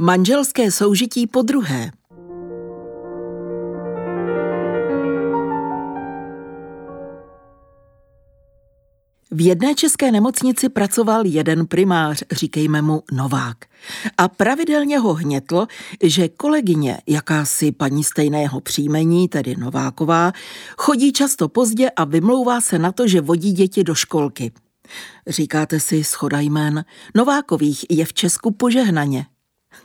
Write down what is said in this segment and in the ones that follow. Manželské soužití podruhé. V jedné české nemocnici pracoval jeden primář, říkejme mu Novák. A pravidelně ho hnětlo, že kolegyně, jakási paní stejného příjmení, tedy Nováková, chodí často pozdě a vymlouvá se na to, že vodí děti do školky. Říkáte si, shoda jmén Novákových je v Česku požehnaně.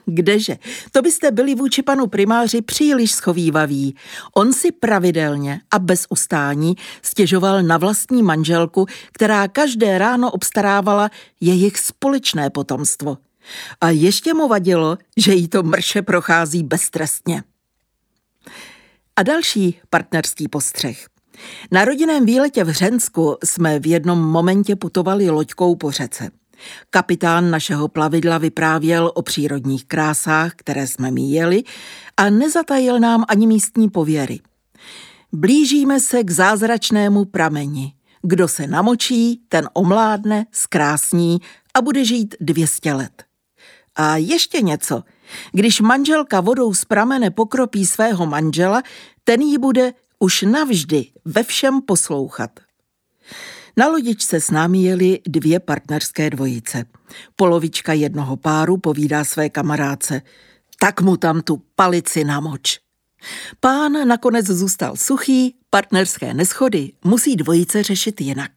Kdeže, to byste byli vůči panu primáři příliš schovývaví. On si pravidelně a bez ustání stěžoval na vlastní manželku, která každé ráno obstarávala jejich společné potomstvo. A ještě mu vadilo, že jí to mrše prochází beztrestně. A další partnerský postřeh. Na rodinném výletě v Hřensku jsme v jednom momentě putovali loďkou po řece. Kapitán našeho plavidla vyprávěl o přírodních krásách, které jsme míjeli, a nezatajil nám ani místní pověry. Blížíme se k zázračnému prameni. Kdo se namočí, ten omládne, zkrásní a bude žít 200 let. A ještě něco. Když manželka vodou z pramene pokropí svého manžela, ten ji bude už navždy ve všem poslouchat. Na lodičce s námi jeli dvě partnerské dvojice. Polovička jednoho páru povídá své kamarádce: tak mu tam tu palici namoč. Pán nakonec zůstal suchý, partnerské neshody musí dvojice řešit jinak.